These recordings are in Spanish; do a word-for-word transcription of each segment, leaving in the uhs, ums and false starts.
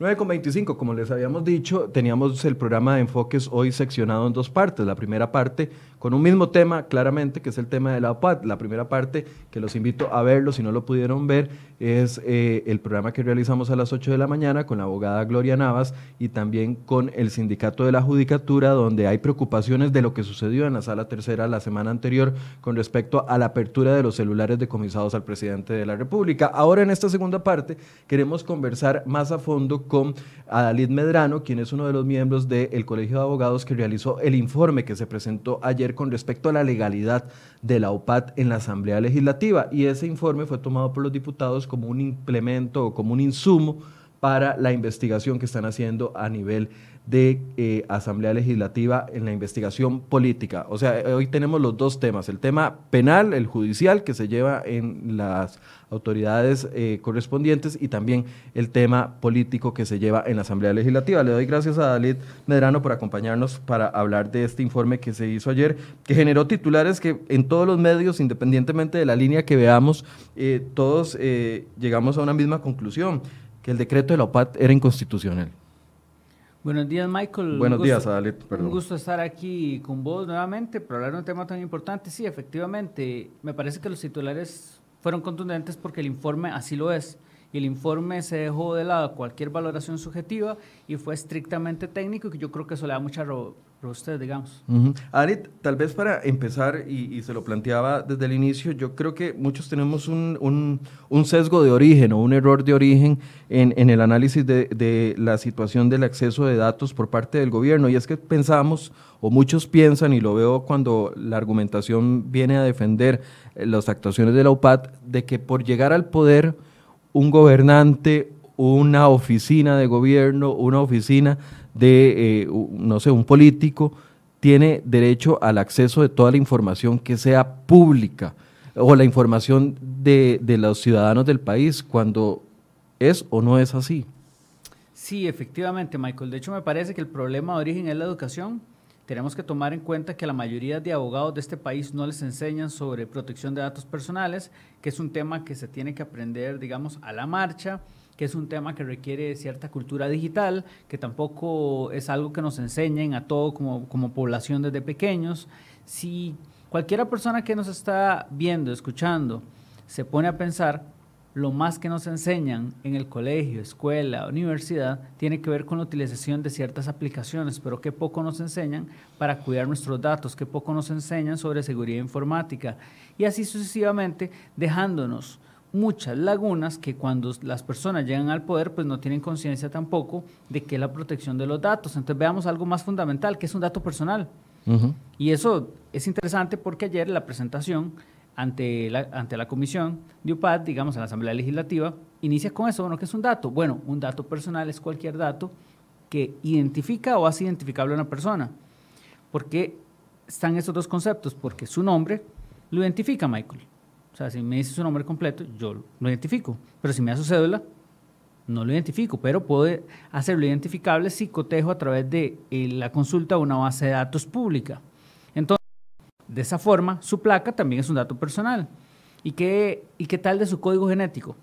nueve con veinticinco, como les habíamos dicho, teníamos el programa de enfoques hoy seccionado en dos partes. La primera parte con un mismo tema, claramente, que es el tema de la O P A T. La primera parte, que los invito a verlo si no lo pudieron ver, es eh, el programa que realizamos a las ocho de la mañana con la abogada Gloria Navas y también con el Sindicato de la Judicatura, donde hay preocupaciones de lo que sucedió en la Sala Tercera la semana anterior con respecto a la apertura de los celulares decomisados al presidente de la República. Ahora, en esta segunda parte, queremos conversar más a fondo con Adalid Medrano, quien es uno de los miembros del Colegio de Abogados que realizó el informe que se presentó ayer con respecto a la legalidad de la O P A T en la Asamblea Legislativa, y ese informe fue tomado por los diputados como un implemento o como un insumo para la investigación que están haciendo a nivel de eh, Asamblea Legislativa en la investigación política. O sea, hoy tenemos los dos temas, el tema penal, el judicial, que se lleva en las autoridades eh, correspondientes, y también el tema político que se lleva en la Asamblea Legislativa. Le doy gracias a Adalid Medrano por acompañarnos para hablar de este informe que se hizo ayer, que generó titulares que en todos los medios, independientemente de la línea que veamos, eh, todos eh, llegamos a una misma conclusión, que el decreto de la O P A T era inconstitucional. Buenos días, Michael. Buenos gusto, días, Adalid. Perdón. Un gusto estar aquí con vos nuevamente para hablar de un tema tan importante. Sí, efectivamente, me parece que los titulares fueron contundentes porque el informe así lo es. Y el informe se dejó de lado cualquier valoración subjetiva y fue estrictamente técnico, y yo creo que eso le da mucha robustez, digamos. Uh-huh. Adalid, tal vez para empezar, y, y se lo planteaba desde el inicio, yo creo que muchos tenemos un, un, un sesgo de origen o un error de origen en, en el análisis de, de la situación del acceso de datos por parte del gobierno, y es que pensamos, o muchos piensan, y lo veo cuando la argumentación viene a defender las actuaciones de la O P A T, de que por llegar al poder un gobernante, una oficina de gobierno, una oficina de, eh, no sé, un político, tiene derecho al acceso de toda la información que sea pública o la información de, de los ciudadanos del país, cuando es o no es así. Sí, efectivamente, Michael. De hecho, me parece que el problema de origen es la educación. Tenemos que tomar en cuenta que la mayoría de abogados de este país no les enseñan sobre protección de datos personales, que es un tema que se tiene que aprender, digamos, a la marcha, que es un tema que requiere cierta cultura digital, que tampoco es algo que nos enseñen a todos como, como población desde pequeños. Si cualquiera persona que nos está viendo, escuchando, se pone a pensar, lo más que nos enseñan en el colegio, escuela, universidad, tiene que ver con la utilización de ciertas aplicaciones, pero qué poco nos enseñan para cuidar nuestros datos, qué poco nos enseñan sobre seguridad informática, y así sucesivamente, dejándonos muchas lagunas que cuando las personas llegan al poder, pues no tienen conciencia tampoco de qué es la protección de los datos. Entonces veamos algo más fundamental, que es un dato personal. Uh-huh. Y eso es interesante porque ayer la presentación Ante la, ante la comisión de U P A D, digamos, a la Asamblea Legislativa, inicia con eso. Bueno, ¿qué es un dato? Bueno, un dato personal es cualquier dato que identifica o hace identificable a una persona. ¿Por qué están esos dos conceptos? Porque su nombre lo identifica, Michael. O sea, si me dice su nombre completo, yo lo identifico. Pero si me da su cédula, no lo identifico, pero puedo hacerlo identificable si cotejo a través de eh, la consulta a una base de datos pública. Entonces, de esa forma, su placa también es un dato personal. ¿Y qué, y qué tal de su código genético?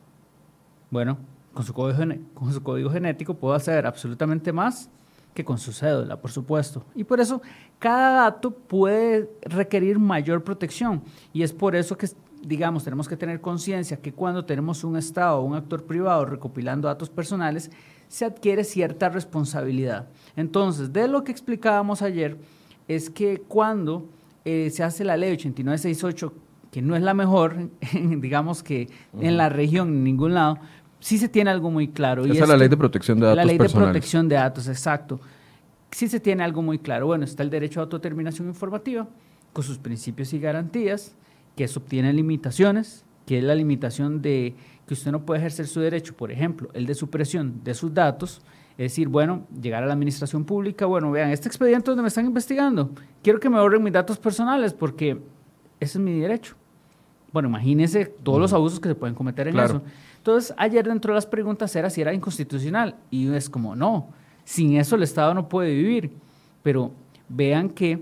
Bueno, con su código, con su código genético puedo hacer absolutamente más que con su cédula, por supuesto. Y por eso, cada dato puede requerir mayor protección. Y es por eso que, digamos, tenemos que tener conciencia que cuando tenemos un Estado o un actor privado recopilando datos personales, se adquiere cierta responsabilidad. Entonces, de lo que explicábamos ayer, es que cuando Eh, se hace la ley ochenta y nueve sesenta y ocho, que no es la mejor, digamos que uh-huh. en la región, en ningún lado, sí se tiene algo muy claro. Esa y es, es la ley de protección de datos personales. La ley personales. de protección de datos, exacto. Sí se tiene algo muy claro. Bueno, está el derecho a autodeterminación informativa, con sus principios y garantías, que eso tiene limitaciones, que es la limitación de que usted no puede ejercer su derecho, por ejemplo, el de supresión de sus datos. Es decir, bueno, llegar a la administración pública, bueno, vean, este expediente donde me están investigando, quiero que me ahorren mis datos personales porque ese es mi derecho. Bueno, imagínense todos uh-huh. los abusos que se pueden cometer en claro. eso. Entonces, ayer dentro de las preguntas era si era inconstitucional, y es como, no, sin eso el Estado no puede vivir. Pero vean que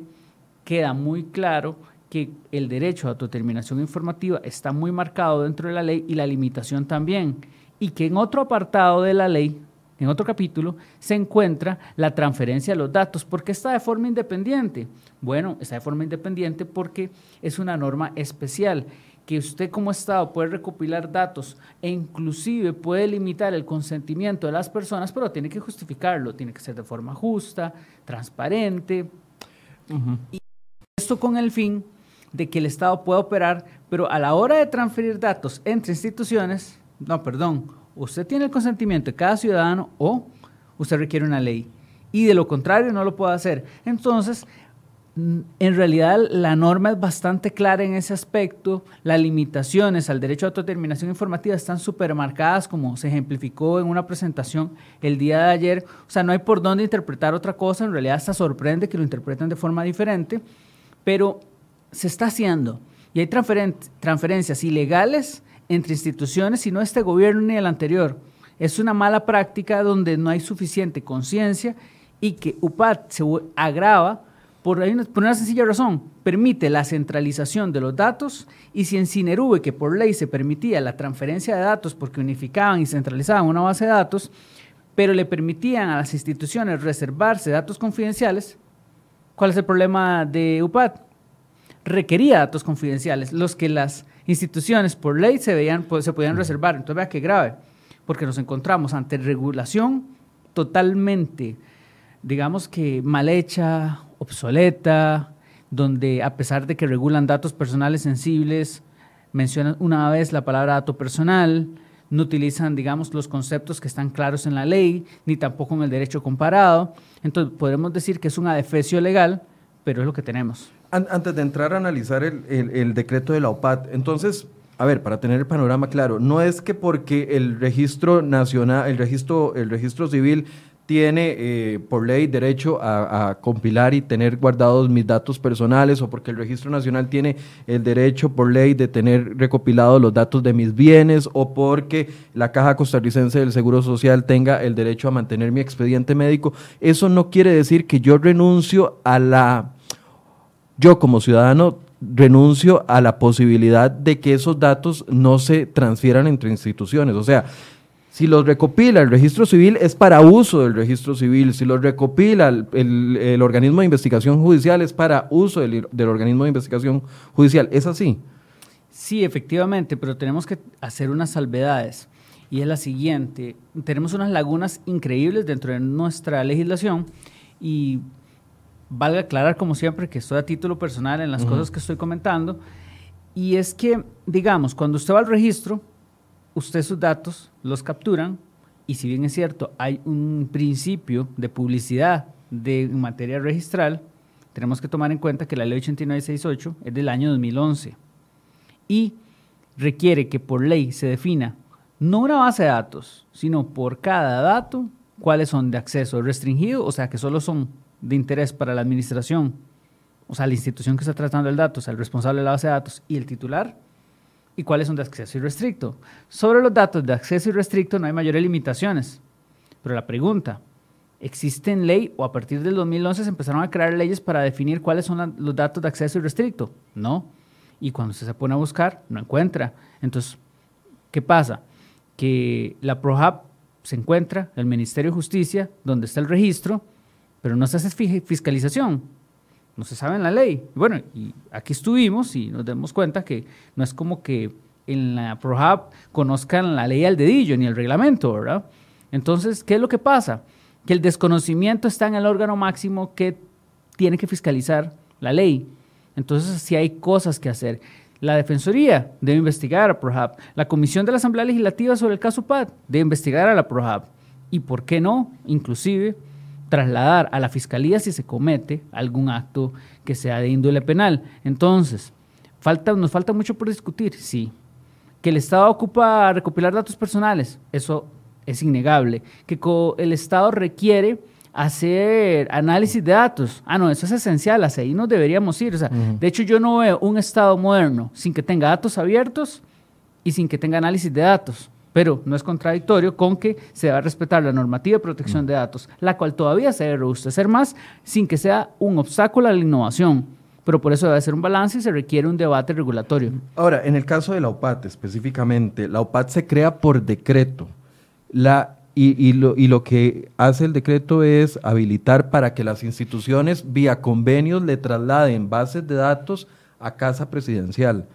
queda muy claro que el derecho a autodeterminación informativa está muy marcado dentro de la ley, y la limitación también, y que en otro apartado de la ley en otro capítulo, se encuentra la transferencia de los datos. ¿Por qué está de forma independiente? Bueno, está de forma independiente porque es una norma especial que usted como Estado puede recopilar datos e inclusive puede limitar el consentimiento de las personas, pero tiene que justificarlo, tiene que ser de forma justa, transparente. Uh-huh. Y esto con el fin de que el Estado pueda operar, pero a la hora de transferir datos entre instituciones, no, perdón, usted tiene el consentimiento de cada ciudadano o usted requiere una ley y de lo contrario no lo puede hacer. Entonces, en realidad la norma es bastante clara en ese aspecto, las limitaciones al derecho a autodeterminación informativa están supermarcadas, como se ejemplificó en una presentación el día de ayer, o sea, no hay por dónde interpretar otra cosa, en realidad hasta sorprende que lo interpreten de forma diferente, pero se está haciendo y hay transferen- transferencias ilegales entre instituciones y no este gobierno ni el anterior. Es una mala práctica donde no hay suficiente conciencia y que U P A T se agrava por una, por una sencilla razón, permite la centralización de los datos y si en Sinirube, que por ley se permitía la transferencia de datos porque unificaban y centralizaban una base de datos, pero le permitían a las instituciones reservarse datos confidenciales, ¿cuál es el problema de U P A T? Requería datos confidenciales, los que las instituciones por ley se, veían, pues, se podían reservar. Entonces vea qué grave, porque nos encontramos ante regulación totalmente, digamos que mal hecha, obsoleta, donde a pesar de que regulan datos personales sensibles, mencionan una vez la palabra dato personal, no utilizan, digamos, los conceptos que están claros en la ley, ni tampoco en el derecho comparado. Entonces, podremos decir que es un adefesio legal, pero es lo que tenemos. Antes de entrar a analizar el, el, el decreto de la O P A T, entonces, a ver, para tener el panorama claro, no es que porque el registro nacional, el registro, el registro civil tiene eh, por ley derecho a, a compilar y tener guardados mis datos personales o porque el Registro Nacional tiene el derecho por ley de tener recopilados los datos de mis bienes o porque la Caja Costarricense del Seguro Social tenga el derecho a mantener mi expediente médico. Eso no quiere decir que yo renuncio a la… yo como ciudadano renuncio a la posibilidad de que esos datos no se transfieran entre instituciones, o sea… Si los recopila el registro civil, es para uso del registro civil. Si los recopila el, el, el organismo de investigación judicial, es para uso del, del organismo de investigación judicial. ¿Es así? Sí, efectivamente, pero tenemos que hacer unas salvedades. Y es la siguiente. Tenemos unas lagunas increíbles dentro de nuestra legislación y valga aclarar, como siempre, que estoy a título personal en las uh-huh. cosas que estoy comentando. Y es que, digamos, cuando usted va al registro, usted sus datos los capturan y si bien es cierto hay un principio de publicidad de, en materia registral, tenemos que tomar en cuenta que la Ley ochenta y nueve sesenta y ocho es del año dos mil once y requiere que por ley se defina no una base de datos, sino por cada dato cuáles son de acceso restringido, o sea que solo son de interés para la administración, o sea la institución que está tratando el dato, o sea el responsable de la base de datos y el titular, y cuáles son de acceso irrestricto. Sobre los datos de acceso irrestricto no hay mayores limitaciones, pero la pregunta, ¿existen ley o a partir del dos mil once se empezaron a crear leyes para definir cuáles son la, los datos de acceso irrestricto? No, y cuando usted se pone a buscar, no encuentra. Entonces, ¿qué pasa? Que la Prodhab se encuentra, el Ministerio de Justicia, donde está el registro, pero no se hace fiscalización. No se sabe en la ley. Bueno, y aquí estuvimos y nos damos cuenta que no es como que en la Prodhab conozcan la ley al dedillo ni el reglamento, ¿verdad? Entonces, ¿qué es lo que pasa? Que el desconocimiento está en el órgano máximo que tiene que fiscalizar la ley. Entonces, sí hay cosas que hacer. La Defensoría debe investigar a Prodhab. La Comisión de la Asamblea Legislativa sobre el caso U P A D debe investigar a la Prodhab. Y por qué no, inclusive, trasladar a la fiscalía si se comete algún acto que sea de índole penal. Entonces, falta, nos falta mucho por discutir, sí. Que el Estado ocupa recopilar datos personales, eso es innegable. Que co- el Estado requiere hacer análisis de datos, ah no, eso es esencial, hacia ahí nos deberíamos ir. O sea, uh-huh. De hecho, yo no veo un Estado moderno sin que tenga datos abiertos y sin que tenga análisis de datos. Pero no es contradictorio con que se deba respetar la normativa de protección de datos, la cual todavía se debe robustecer más sin que sea un obstáculo a la innovación. Pero por eso debe ser un balance y se requiere un debate regulatorio. Ahora, en el caso de la O P A T específicamente, la O P A T se crea por decreto. La Y, y, lo, y lo que hace el decreto es habilitar para que las instituciones vía convenios le trasladen bases de datos a Casa Presidencial.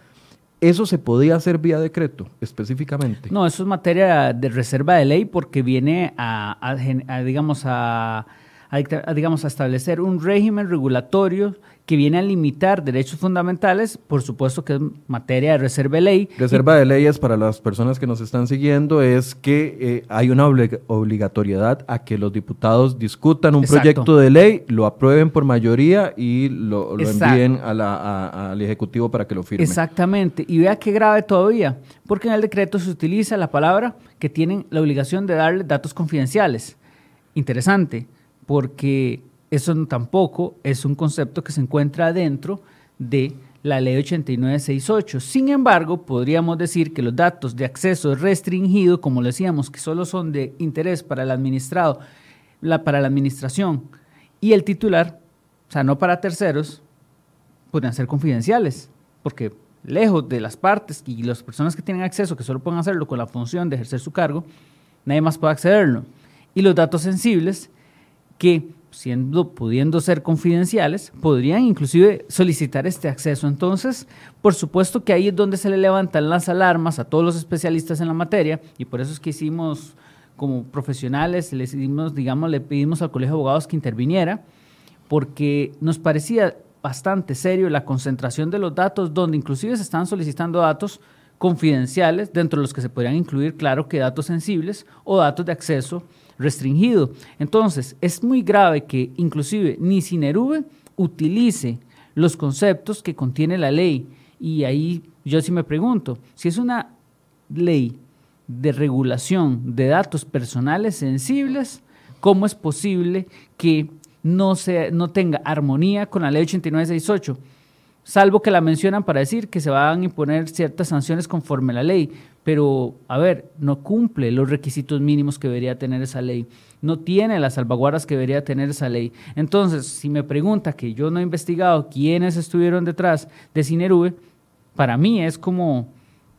¿Eso se podía hacer vía decreto específicamente? No, eso es materia de reserva de ley porque viene a, a, a, digamos, a, a, a, digamos, a establecer un régimen regulatorio que viene a limitar derechos fundamentales, por supuesto que es materia de reserva de ley. Reserva de leyes, para las personas que nos están siguiendo, es que eh, hay una obligatoriedad a que los diputados discutan un Exacto. proyecto de ley, lo aprueben por mayoría y lo, lo envíen a la, a, al Ejecutivo para que lo firme. Exactamente, y vea qué grave todavía, porque en el decreto se utiliza la palabra que tienen la obligación de darle datos confidenciales. Interesante, porque eso tampoco es un concepto que se encuentra dentro de la Ley ochenta y nueve sesenta y ocho. Sin embargo, podríamos decir que los datos de acceso restringido, como lo decíamos, que solo son de interés para el administrado, la, para la administración y el titular, o sea, no para terceros, podrían ser confidenciales, porque lejos de las partes y las personas que tienen acceso, que solo pueden hacerlo con la función de ejercer su cargo, nadie más puede accederlo. Y los datos sensibles que... Siendo, pudiendo ser confidenciales, podrían inclusive solicitar este acceso. Entonces, por supuesto que ahí es donde se le levantan las alarmas a todos los especialistas en la materia, y por eso es que hicimos como profesionales, les dimos, digamos, le pedimos al Colegio de Abogados que interviniera, porque nos parecía bastante serio la concentración de los datos, donde inclusive se están solicitando datos confidenciales, dentro de los que se podrían incluir, claro, que datos sensibles o datos de acceso restringido. Entonces, es muy grave que inclusive ni Sinirube utilice los conceptos que contiene la ley. Y ahí yo sí me pregunto, si es una ley de regulación de datos personales sensibles, ¿cómo es posible que no, sea, no tenga armonía con la Ley ochenta y nueve sesenta y ocho? Salvo que la mencionan para decir que se van a imponer ciertas sanciones conforme a la ley, pero, a ver, no cumple los requisitos mínimos que debería tener esa ley, no tiene las salvaguardas que debería tener esa ley. Entonces, si me pregunta, que yo no he investigado quiénes estuvieron detrás de Sinirube, para mí es como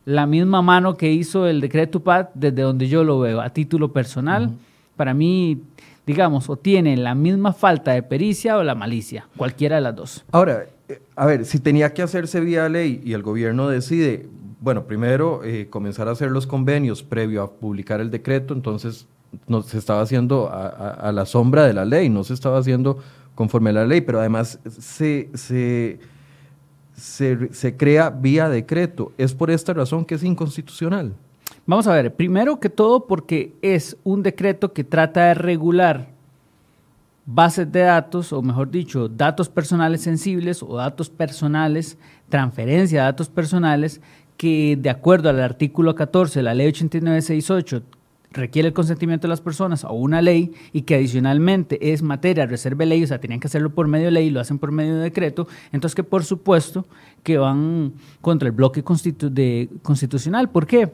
la misma mano que hizo el decreto U P A D desde donde yo lo veo, a título personal, uh-huh. Para mí... digamos, o tiene la misma falta de pericia o la malicia, cualquiera de las dos. Ahora, a ver, si tenía que hacerse vía ley y el gobierno decide, bueno, primero eh, comenzar a hacer los convenios previo a publicar el decreto, entonces no se estaba haciendo a, a, a la sombra de la ley, no se estaba haciendo conforme a la ley, pero además se, se, se, se crea vía decreto. Es por esta razón que es inconstitucional. Vamos a ver, primero que todo porque es un decreto que trata de regular bases de datos, o mejor dicho, datos personales sensibles o datos personales, transferencia de datos personales, que de acuerdo al artículo catorce de la Ley ochenta y nueve sesenta y ocho requiere el consentimiento de las personas a una ley y que adicionalmente es materia de reserva de ley, o sea, tenían que hacerlo por medio de ley, lo hacen por medio de decreto, entonces que por supuesto que van contra el bloque constitu- de, constitucional. ¿Por qué?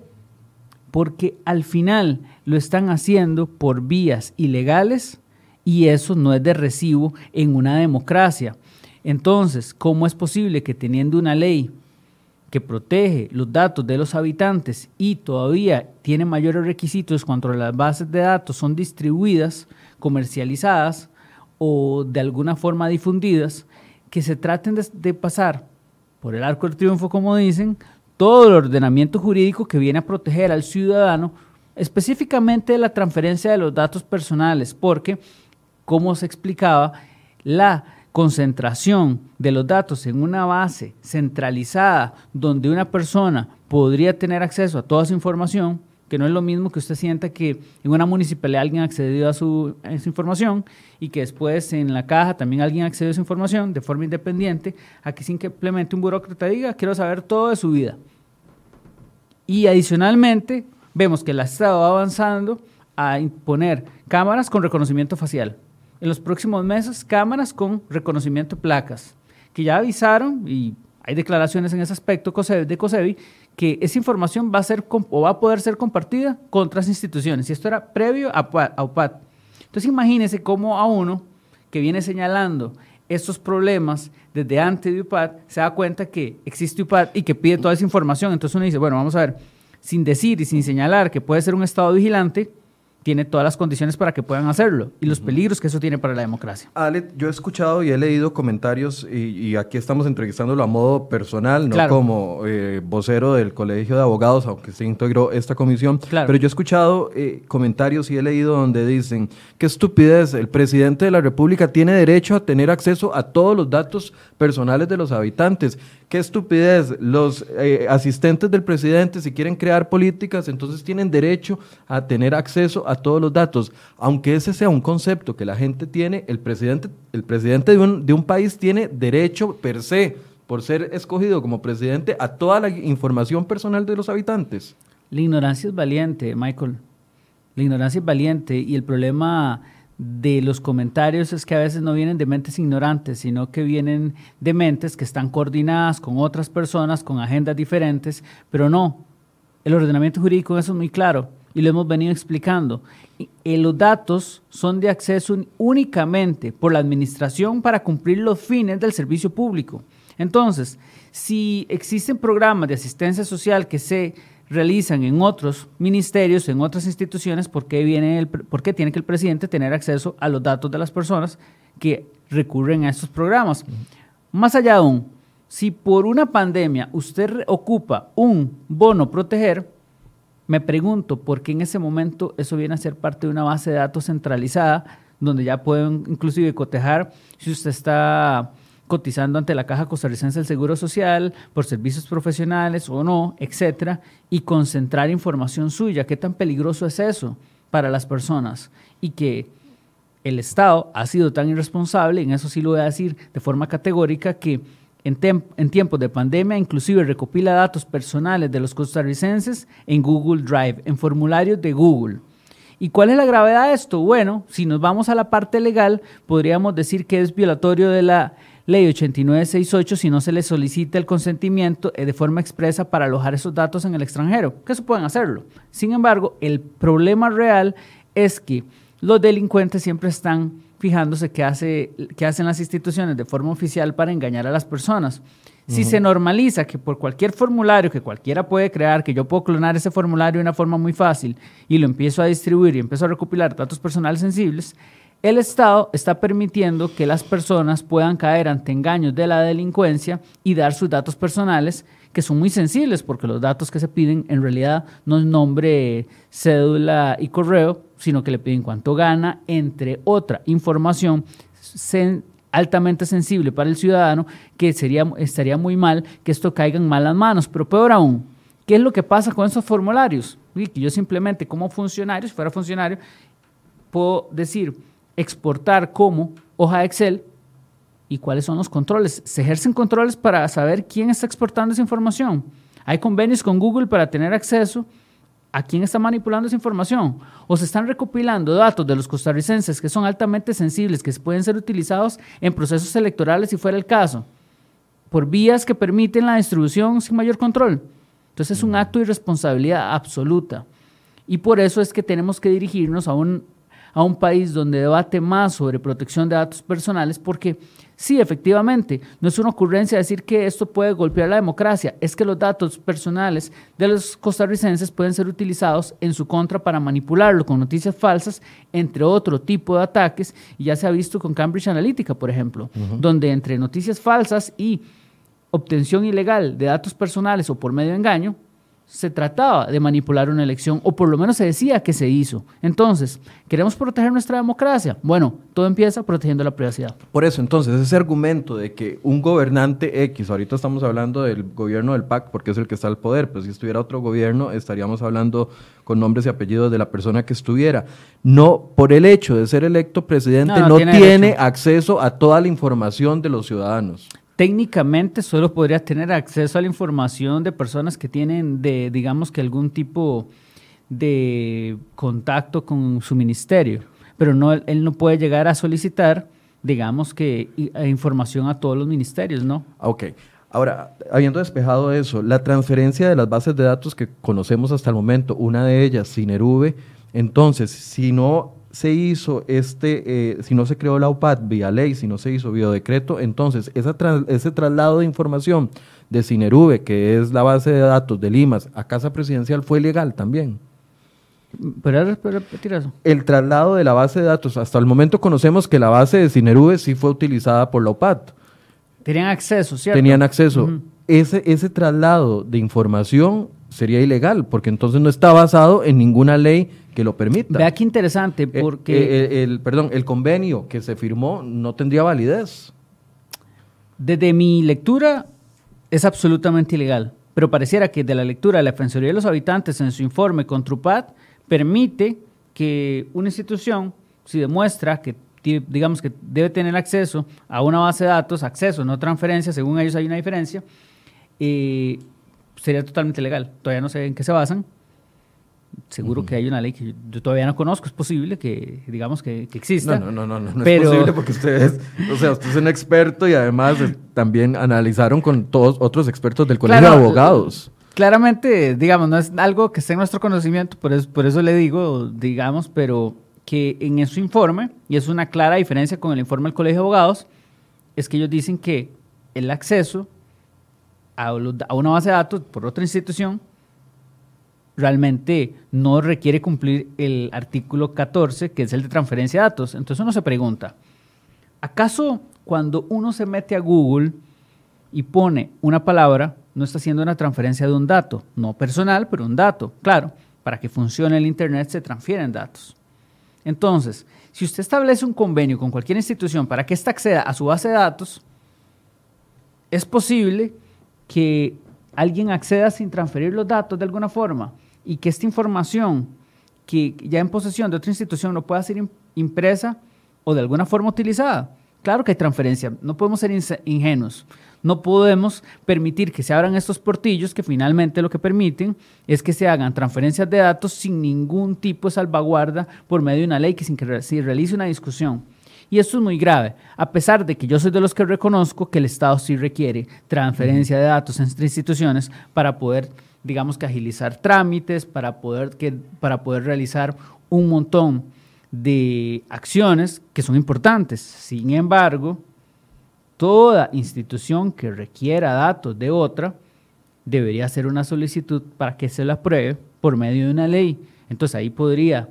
Porque al final lo están haciendo por vías ilegales y eso no es de recibo en una democracia. Entonces, ¿cómo es posible que teniendo una ley que protege los datos de los habitantes y todavía tiene mayores requisitos cuando las bases de datos son distribuidas, comercializadas o de alguna forma difundidas, que se traten de, de pasar por el arco del triunfo, como dicen, todo el ordenamiento jurídico que viene a proteger al ciudadano, específicamente de la transferencia de los datos personales, porque, como se explicaba, la concentración de los datos en una base centralizada donde una persona podría tener acceso a toda su información, que no es lo mismo que usted sienta que en una municipalidad alguien accedió a su, a su información y que después en la caja también alguien accedió a su información de forma independiente, a que simplemente un burócrata diga, quiero saber todo de su vida. Y adicionalmente vemos que el Estado va avanzando a imponer cámaras con reconocimiento facial. En los próximos meses, cámaras con reconocimiento de placas, que ya avisaron, y hay declaraciones en ese aspecto de COSEVI, que esa información va a ser o va a poder ser compartida con otras instituciones. Y esto era previo a O P A T. Entonces imagínense cómo a uno que viene señalando estos problemas desde antes de U P A T se da cuenta que existe U P A T y que pide toda esa información. Entonces uno dice, bueno, vamos a ver, sin decir y sin señalar que puede ser un estado vigilante, tiene todas las condiciones para que puedan hacerlo y los peligros que eso tiene para la democracia. Adalid, yo he escuchado y he leído comentarios y, y aquí estamos entrevistándolo a modo personal, no claro. como eh, vocero del Colegio de Abogados, aunque se integró esta comisión, claro. pero yo he escuchado eh, comentarios y he leído donde dicen qué estupidez, el presidente de la República tiene derecho a tener acceso a todos los datos personales de los habitantes. Qué estupidez, los eh, asistentes del presidente, si quieren crear políticas, entonces tienen derecho a tener acceso a todos los datos. Aunque ese sea un concepto que la gente tiene, el presidente, el presidente de un, de un país tiene derecho per se, por ser escogido como presidente, a toda la información personal de los habitantes. La ignorancia es valiente, Michael. La ignorancia es valiente y el problema de los comentarios es que a veces no vienen de mentes ignorantes, sino que vienen de mentes que están coordinadas con otras personas, con agendas diferentes, pero no, el ordenamiento jurídico eso es muy claro y lo hemos venido explicando. Los datos son de acceso únicamente por la administración para cumplir los fines del servicio público. Entonces, si existen programas de asistencia social que se realizan en otros ministerios, en otras instituciones, ¿por qué, viene el, ¿por qué tiene que el presidente tener acceso a los datos de las personas que recurren a estos programas? Más allá aún, si por una pandemia usted ocupa un bono proteger, me pregunto por qué en ese momento eso viene a ser parte de una base de datos centralizada, donde ya pueden inclusive cotejar si usted está cotizando ante la Caja Costarricense del Seguro Social, por servicios profesionales o no, etcétera, y concentrar información suya. ¿Qué tan peligroso es eso para las personas? Y que el Estado ha sido tan irresponsable, en eso sí lo voy a decir de forma categórica, que en, tem- en tiempos de pandemia inclusive recopila datos personales de los costarricenses en Google Drive, en formularios de Google. ¿Y cuál es la gravedad de esto? Bueno, si nos vamos a la parte legal, podríamos decir que es violatorio de la Ley ochenta y nueve sesenta y ocho si no se le solicita el consentimiento de forma expresa para alojar esos datos en el extranjero, que eso pueden hacerlo. Sin embargo, el problema real es que los delincuentes siempre están fijándose qué, hace, qué hacen las instituciones de forma oficial para engañar a las personas. Si uh-huh. se normaliza que por cualquier formulario que cualquiera puede crear, que yo puedo clonar ese formulario de una forma muy fácil y lo empiezo a distribuir y empiezo a recopilar datos personales sensibles, el Estado está permitiendo que las personas puedan caer ante engaños de la delincuencia y dar sus datos personales, que son muy sensibles, porque los datos que se piden en realidad no es nombre, cédula y correo, sino que le piden cuánto gana, entre otra información sen- altamente sensible para el ciudadano, que sería, estaría muy mal que esto caiga en malas manos. Pero peor aún, ¿qué es lo que pasa con esos formularios? Que yo simplemente como funcionario, si fuera funcionario, puedo decir exportar como hoja de Excel, y cuáles son los controles. Se ejercen controles para saber quién está exportando esa información. Hay convenios con Google para tener acceso a quién está manipulando esa información, o se están recopilando datos de los costarricenses que son altamente sensibles, que pueden ser utilizados en procesos electorales si fuera el caso, por vías que permiten la distribución sin mayor control. Entonces es un acto de irresponsabilidad absoluta, y por eso es que tenemos que dirigirnos a un a un país donde debate más sobre protección de datos personales, porque sí, efectivamente, no es una ocurrencia decir que esto puede golpear la democracia, es que los datos personales de los costarricenses pueden ser utilizados en su contra para manipularlo con noticias falsas, entre otro tipo de ataques, y ya se ha visto con Cambridge Analytica, por ejemplo, uh-huh. donde entre noticias falsas y obtención ilegal de datos personales o por medio de engaño, se trataba de manipular una elección, o por lo menos se decía que se hizo. Entonces, ¿queremos proteger nuestra democracia? Bueno, todo empieza protegiendo la privacidad. Por eso, entonces, ese argumento de que un gobernante X, ahorita estamos hablando del gobierno del P A C porque es el que está al poder, pero si estuviera otro gobierno estaríamos hablando con nombres y apellidos de la persona que estuviera. No, por el hecho de ser electo presidente, no, no, no tiene, tiene acceso a toda la información de los ciudadanos. Técnicamente solo podrías tener acceso a la información de personas que tienen, de, digamos que algún tipo de contacto con su ministerio, pero no, él no puede llegar a solicitar, digamos que, información a todos los ministerios, ¿no? Ok. Ahora, habiendo despejado eso, la transferencia de las bases de datos que conocemos hasta el momento, una de ellas, Sinirube, entonces, si no se hizo este, eh, si no se creó la O P A T vía ley, si no se hizo vía decreto, entonces esa tra- ese traslado de información de Sinirube, que es la base de datos de Limas, a Casa Presidencial, fue legal también. Pero, pero, pero, el traslado de la base de datos. Hasta el momento conocemos que la base de Sinirube sí fue utilizada por la O P A T. Tenían acceso, ¿cierto? Tenían acceso. Uh-huh. Ese, ese traslado de información sería ilegal, porque entonces no está basado en ninguna ley que lo permita. Vea qué interesante, porque... El, el, el, perdón, el convenio que se firmó no tendría validez. Desde mi lectura es absolutamente ilegal, pero pareciera que de la lectura de la Defensoría de los Habitantes en su informe contra U P A T permite que una institución, si demuestra que, digamos, que debe tener acceso a una base de datos, acceso, no transferencia, según ellos hay una diferencia, eh, sería totalmente legal. Todavía no sé en qué se basan. Seguro uh-huh. que hay una ley que yo todavía no conozco, es posible que, digamos, que, que exista. No, no, no, no, no pero... es posible porque usted es, o sea, usted es un experto y además también analizaron con todos otros expertos del Colegio claro, de Abogados. Claramente, digamos, no es algo que esté en nuestro conocimiento, por eso, por eso le digo, digamos, pero que en su informe, y es una clara diferencia con el informe del Colegio de Abogados, es que ellos dicen que el acceso a, los, a una base de datos por otra institución realmente no requiere cumplir el artículo catorce, que es el de transferencia de datos. Entonces uno se pregunta, ¿acaso cuando uno se mete a Google y pone una palabra, no está haciendo una transferencia de un dato? No personal, pero un dato. Claro, para que funcione el Internet se transfieren datos. Entonces, si usted establece un convenio con cualquier institución para que ésta acceda a su base de datos, es posible que alguien acceda sin transferir los datos de alguna forma y que esta información que ya en posesión de otra institución no pueda ser impresa o de alguna forma utilizada. Claro que hay transferencia, no podemos ser ingenuos, no podemos permitir que se abran estos portillos que finalmente lo que permiten es que se hagan transferencias de datos sin ningún tipo de salvaguarda por medio de una ley que sin que se realice una discusión. Y esto es muy grave, a pesar de que yo soy de los que reconozco que el Estado sí requiere transferencia de datos entre instituciones para poder, digamos, que agilizar trámites, para poder, que, para poder realizar un montón de acciones que son importantes. Sin embargo, toda institución que requiera datos de otra debería hacer una solicitud para que se la apruebe por medio de una ley. Entonces ahí podría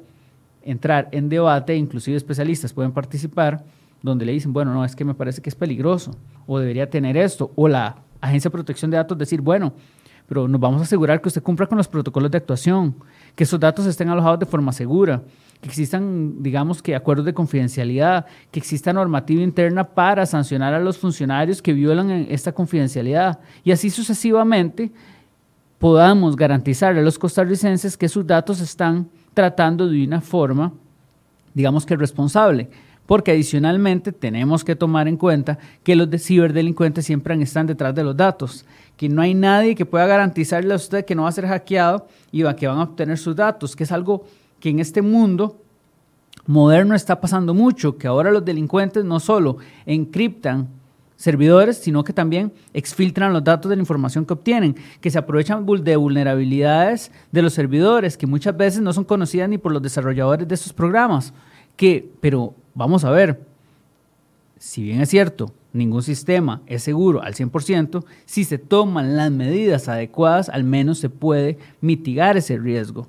entrar en debate, inclusive especialistas pueden participar, donde le dicen, bueno, no, es que me parece que es peligroso, o debería tener esto, o la Agencia de Protección de Datos decir, bueno, pero nos vamos a asegurar que usted cumpla con los protocolos de actuación, que esos datos estén alojados de forma segura, que existan, digamos, que acuerdos de confidencialidad, que exista normativa interna para sancionar a los funcionarios que violan esta confidencialidad, y así sucesivamente podamos garantizar a los costarricenses que sus datos están tratando de una forma, digamos, que responsable, porque adicionalmente tenemos que tomar en cuenta que los ciberdelincuentes siempre están detrás de los datos, que no hay nadie que pueda garantizarle a usted que no va a ser hackeado y que van a obtener sus datos, que es algo que en este mundo moderno está pasando mucho, que ahora los delincuentes no solo encriptan servidores, sino que también exfiltran los datos de la información que obtienen, que se aprovechan de vulnerabilidades de los servidores, que muchas veces no son conocidas ni por los desarrolladores de estos programas. Que, pero vamos a ver, si bien es cierto, ningún sistema es seguro al cien por ciento, si se toman las medidas adecuadas, al menos se puede mitigar ese riesgo.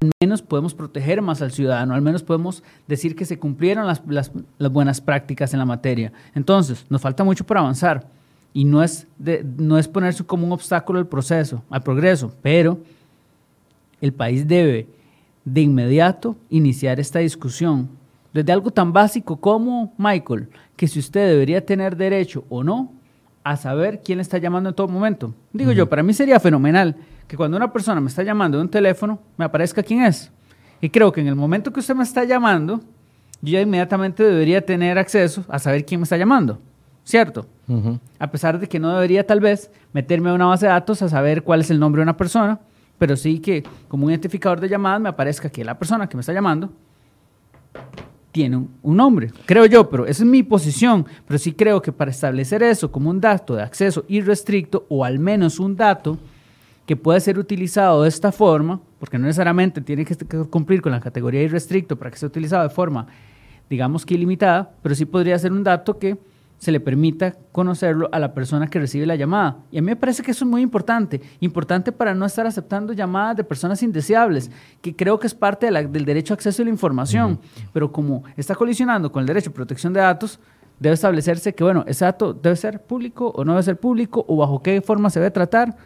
Al menos podemos proteger más al ciudadano, al menos podemos decir que se cumplieron las, las, las buenas prácticas en la materia. Entonces, nos falta mucho por avanzar y no es, de, no es ponerse como un obstáculo al proceso, al progreso, pero el país debe de inmediato iniciar esta discusión desde algo tan básico como, Michael, que si usted debería tener derecho o no a saber quién le está llamando en todo momento. Digo uh-huh. yo, para mí sería fenomenal que cuando una persona me está llamando de un teléfono, me aparezca quién es. Y creo que en el momento que usted me está llamando, yo ya inmediatamente debería tener acceso a saber quién me está llamando, ¿cierto? Uh-huh. A pesar de que no debería tal vez meterme a una base de datos a saber cuál es el nombre de una persona, pero sí que como un identificador de llamadas me aparezca que la persona que me está llamando tiene un, un nombre, creo yo, pero esa es mi posición, pero sí creo que para establecer eso como un dato de acceso irrestricto o al menos un dato que pueda ser utilizado de esta forma, porque no necesariamente tiene que cumplir con la categoría irrestricto para que sea utilizado de forma, digamos que ilimitada, pero sí podría ser un dato que se le permita conocerlo a la persona que recibe la llamada. Y a mí me parece que eso es muy importante, importante para no estar aceptando llamadas de personas indeseables, que creo que es parte de la, del derecho a acceso a la información, uh-huh. pero como está colisionando con el derecho a protección de datos, debe establecerse que, bueno, ese dato debe ser público o no debe ser público, o bajo qué forma se debe tratar.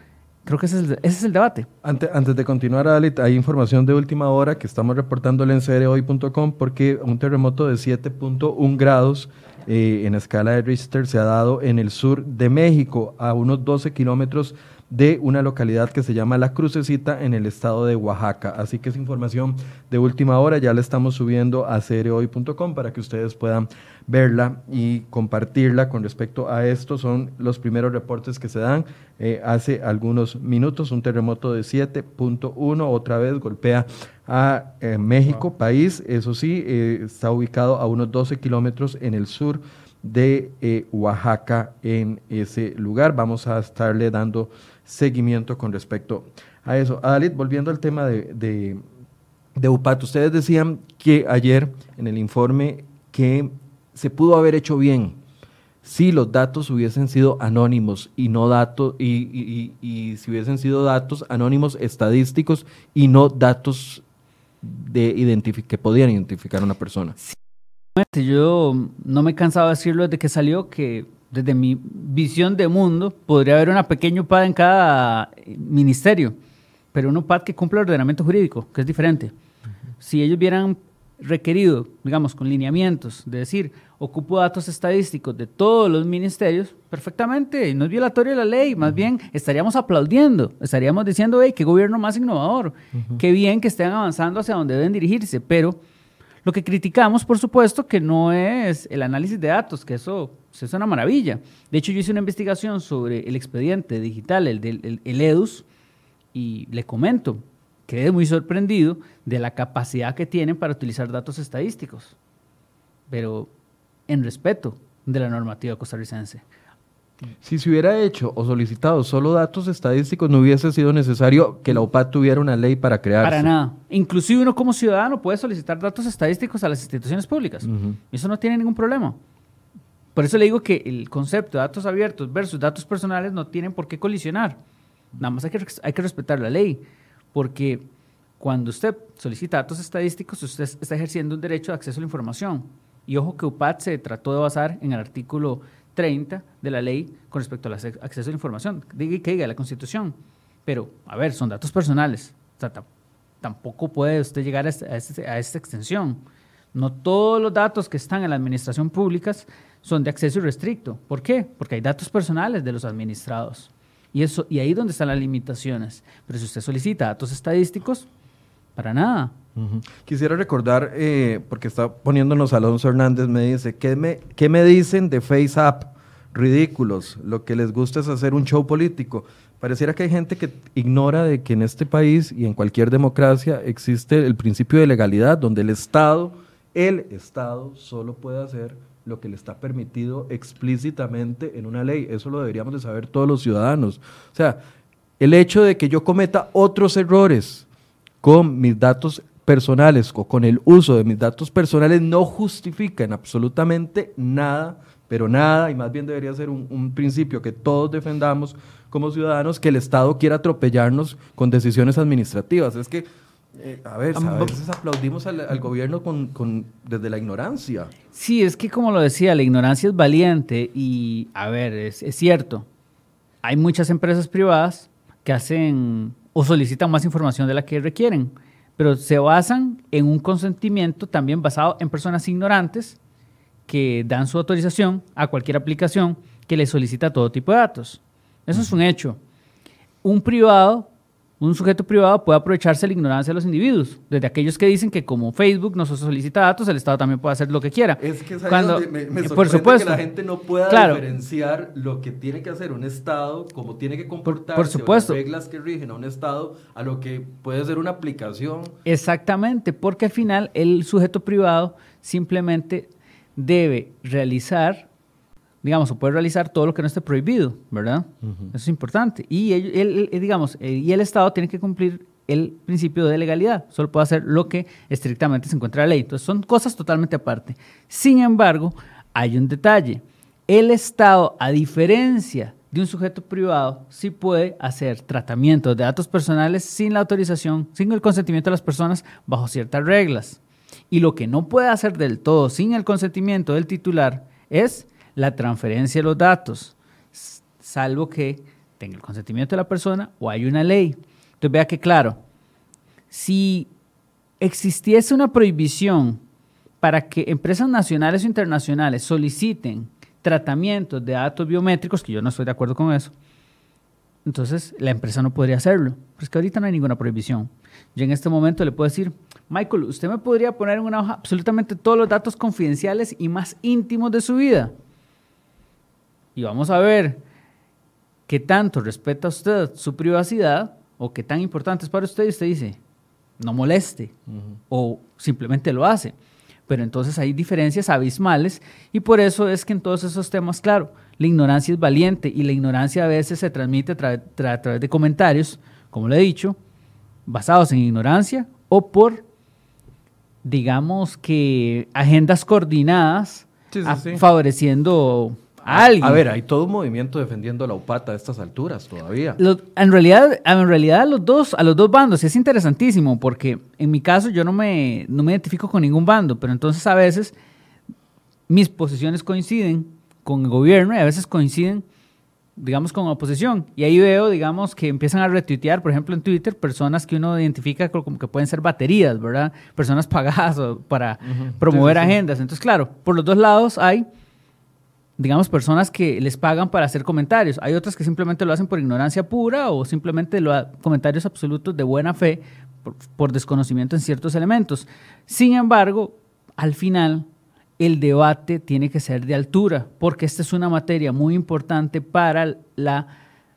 Creo que ese es el, ese es el debate. Antes, antes de continuar, Adalid, hay información de última hora que estamos reportándole en C R Hoy punto com, porque un terremoto de siete punto uno grados Eh, en escala de Richter se ha dado en el sur de México, a unos doce kilómetros de una localidad que se llama La Crucecita, en el estado de Oaxaca. Así que es información de última hora, ya la estamos subiendo a C R Hoy punto com para que ustedes puedan verla y compartirla. Con respecto a esto, son los primeros reportes que se dan. Eh, hace algunos minutos, un terremoto de siete punto uno, otra vez golpea a eh, México, wow. país, eso sí, eh, está ubicado a unos doce kilómetros en el sur de eh, Oaxaca. En ese lugar vamos a estarle dando seguimiento con respecto a eso. Adalid, volviendo al tema de, de, de U P A T, ustedes decían que ayer en el informe que se pudo haber hecho bien si los datos hubiesen sido anónimos y no datos y, y, y, y si hubiesen sido datos anónimos estadísticos y no datos de identifi- que podían identificar a una persona. Sí. Yo no me he cansado de decirlo desde que salió, que desde mi visión de mundo podría haber una pequeña U P A D en cada ministerio, pero una U P A D que cumpla el ordenamiento jurídico, que es diferente. Uh-huh. Si ellos hubieran requerido, digamos, con lineamientos, de decir, ocupo datos estadísticos de todos los ministerios, perfectamente, no es violatorio de la ley, más uh-huh. bien estaríamos aplaudiendo, estaríamos diciendo, hey, qué gobierno más innovador, uh-huh. qué bien que estén avanzando hacia donde deben dirigirse, pero... Lo que criticamos, por supuesto, que no es el análisis de datos, que eso, eso es una maravilla. De hecho, yo hice una investigación sobre el expediente digital, el, del, el, el EDUS, y le comento, quedé muy sorprendido de la capacidad que tienen para utilizar datos estadísticos, pero en respeto de la normativa costarricense. Si se hubiera hecho o solicitado solo datos estadísticos, no hubiese sido necesario que la U P A D tuviera una ley para crearse. Para nada. Inclusive uno como ciudadano puede solicitar datos estadísticos a las instituciones públicas. Uh-huh. Eso no tiene ningún problema. Por eso le digo que el concepto de datos abiertos versus datos personales no tienen por qué colisionar. Nada más hay que, hay que respetar la ley, porque cuando usted solicita datos estadísticos, usted está ejerciendo un derecho de acceso a la información. Y ojo que U P A D se trató de basar en el artículo treinta de la ley con respecto al acceso a la información, diga que diga la Constitución, pero a ver, son datos personales, o sea, t- tampoco puede usted llegar a, este, a, este, a esta extensión. No todos los datos que están en la administración pública son de acceso irrestricto. ¿Por qué? Porque hay datos personales de los administrados y, eso, y ahí es donde están las limitaciones, pero si usted solicita datos estadísticos, para nada. Uh-huh. Quisiera recordar, eh, porque está poniéndonos Alonso Hernández, me dice, ¿qué me, qué me dicen de FaceApp? Ridículos, lo que les gusta es hacer un show político. Pareciera que hay gente que ignora de que en este país y en cualquier democracia existe el principio de legalidad, donde el Estado, el Estado solo puede hacer lo que le está permitido explícitamente en una ley. Eso lo deberíamos de saber todos los ciudadanos. O sea, el hecho de que yo cometa otros errores con mis datos personales o con el uso de mis datos personales no justifican absolutamente nada, pero nada, y más bien debería ser un, un principio que todos defendamos como ciudadanos, que el Estado quiera atropellarnos con decisiones administrativas. Es que, eh, a ver, a veces aplaudimos al, al gobierno con, con, desde la ignorancia. Sí, es que como lo decía, la ignorancia es valiente y, a ver, es, es cierto, hay muchas empresas privadas que hacen... o solicitan más información de la que requieren, pero se basan en un consentimiento también basado en personas ignorantes que dan su autorización a cualquier aplicación que les solicita todo tipo de datos. Eso es un hecho. Un privado, un sujeto privado puede aprovecharse de la ignorancia de los individuos, desde aquellos que dicen que como Facebook no solicita datos, el Estado también puede hacer lo que quiera. Es que es ahí Cuando, donde me, me sorprende que la gente no pueda claro, diferenciar lo que tiene que hacer un Estado, cómo tiene que comportarse, por supuesto, las reglas que rigen a un Estado, a lo que puede ser una aplicación. Exactamente, porque al final el sujeto privado simplemente debe realizar, digamos, o puede realizar todo lo que no esté prohibido, ¿verdad? Uh-huh. Eso es importante. Y el, el, el, digamos, el, y el Estado tiene que cumplir el principio de legalidad. Solo puede hacer lo que estrictamente se encuentra en la ley. Entonces, son cosas totalmente aparte. Sin embargo, hay un detalle. el Estado, a diferencia de un sujeto privado, sí puede hacer tratamientos de datos personales sin la autorización, sin el consentimiento de las personas, bajo ciertas reglas. Y lo que no puede hacer del todo sin el consentimiento del titular es la transferencia de los datos, salvo que tenga el consentimiento de la persona o hay una ley. Entonces vea que claro, si existiese una prohibición para que empresas nacionales o internacionales soliciten tratamientos de datos biométricos, que yo no estoy de acuerdo con eso, entonces la empresa no podría hacerlo. Pero es que ahorita no hay ninguna prohibición. Yo en este momento le puedo decir, Michael, usted me podría poner en una hoja absolutamente todos los datos confidenciales y más íntimos de su vida. Y vamos a ver qué tanto respeta usted su privacidad o qué tan importante es para usted. Y usted dice, no moleste, uh-huh. o simplemente lo hace. Pero entonces hay diferencias abismales y por eso es que en todos esos temas, claro, la ignorancia es valiente y la ignorancia a veces se transmite a, tra- tra- a través de comentarios, como le he dicho, basados en ignorancia o por, digamos que, agendas coordinadas sí, sí, a- sí. favoreciendo a alguien. A ver, hay todo un movimiento defendiendo la OPAT a estas alturas todavía. Lo, en realidad, en realidad a, los dos, a los dos bandos, es interesantísimo porque en mi caso yo no me, no me identifico con ningún bando, pero entonces a veces mis posiciones coinciden con el gobierno y a veces coinciden, digamos, con la oposición. Y ahí veo, digamos, que empiezan a retuitear, por ejemplo, en Twitter, personas que uno identifica como que pueden ser baterías, ¿verdad? Personas pagadas para uh-huh. promover sí, sí, sí. agendas. Entonces, claro, por los dos lados hay, digamos, personas que les pagan para hacer comentarios. Hay otras que simplemente lo hacen por ignorancia pura o simplemente lo ha- comentarios absolutos de buena fe por, por desconocimiento en ciertos elementos. Sin embargo, al final, el debate tiene que ser de altura, porque esta es una materia muy importante para la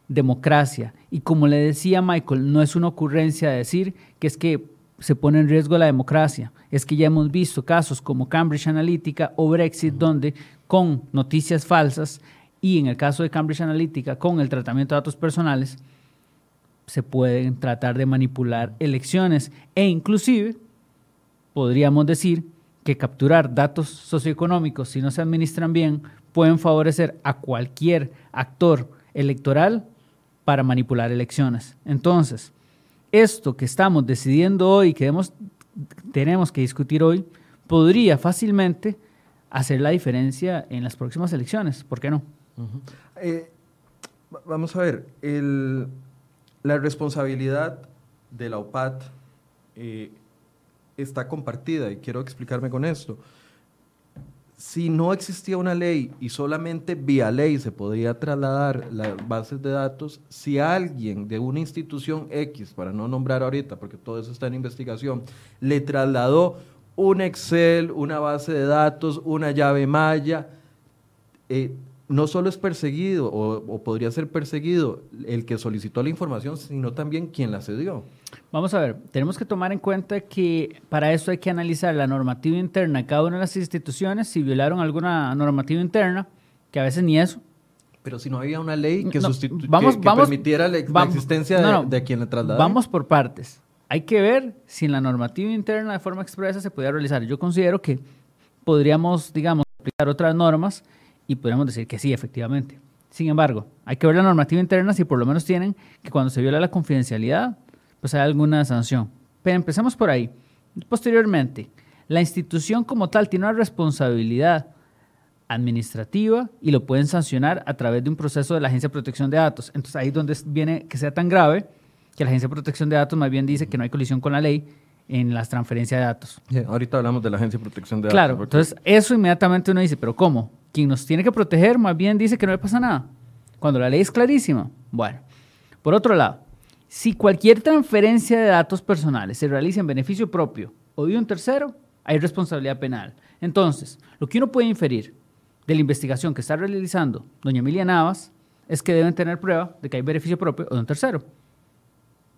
democracia. Y como le decía Michael, no es una ocurrencia decir que es que se pone en riesgo la democracia. Es que ya hemos visto casos como Cambridge Analytica o Brexit, uh-huh. donde con noticias falsas y en el caso de Cambridge Analytica con el tratamiento de datos personales, se pueden tratar de manipular elecciones e inclusive podríamos decir que capturar datos socioeconómicos, si no se administran bien, pueden favorecer a cualquier actor electoral para manipular elecciones. Entonces, esto que estamos decidiendo hoy, que hemos, tenemos que discutir hoy, podría fácilmente hacer la diferencia en las próximas elecciones. ¿Por qué no? Uh-huh. Eh, vamos a ver, el, la responsabilidad de la OPAT eh, está compartida y quiero explicarme con esto. Si no existía una ley y solamente vía ley se podría trasladar las bases de datos, si alguien de una institución X, para no nombrar ahorita porque todo eso está en investigación, le trasladó un Excel, una base de datos, una llave malla, eh, no solo es perseguido o, o podría ser perseguido el que solicitó la información, sino también quien la cedió. Vamos a ver, tenemos que tomar en cuenta que para eso hay que analizar la normativa interna de cada una de las instituciones, si violaron alguna normativa interna, que a veces ni eso. Pero si no había una ley que, no, sustitu- vamos, que, que vamos, permitiera la, ex- vamos, la existencia no, no, de, de quien la trasladó. Vamos por partes. Hay que ver si en la normativa interna de forma expresa se podía realizar. Yo considero que podríamos, digamos, aplicar otras normas y podríamos decir que sí, efectivamente. Sin embargo, hay que ver la normativa interna si por lo menos tienen que cuando se viola la confidencialidad, pues hay alguna sanción. Pero empecemos por ahí. Posteriormente, la institución como tal tiene una responsabilidad administrativa y lo pueden sancionar a través de un proceso de la Agencia de Protección de Datos. Entonces, ahí es donde viene que sea tan grave que la Agencia de Protección de Datos más bien dice que no hay colisión con la ley en las transferencias de datos. Yeah, ahorita hablamos de la Agencia de Protección de Datos. Claro, porque entonces eso inmediatamente uno dice, ¿pero cómo? Quien nos tiene que proteger más bien dice que no le pasa nada, cuando la ley es clarísima. Bueno, por otro lado, si cualquier transferencia de datos personales se realiza en beneficio propio o de un tercero, hay responsabilidad penal. Entonces, lo que uno puede inferir de la investigación que está realizando doña Emilia Navas es que deben tener prueba de que hay beneficio propio o de un tercero.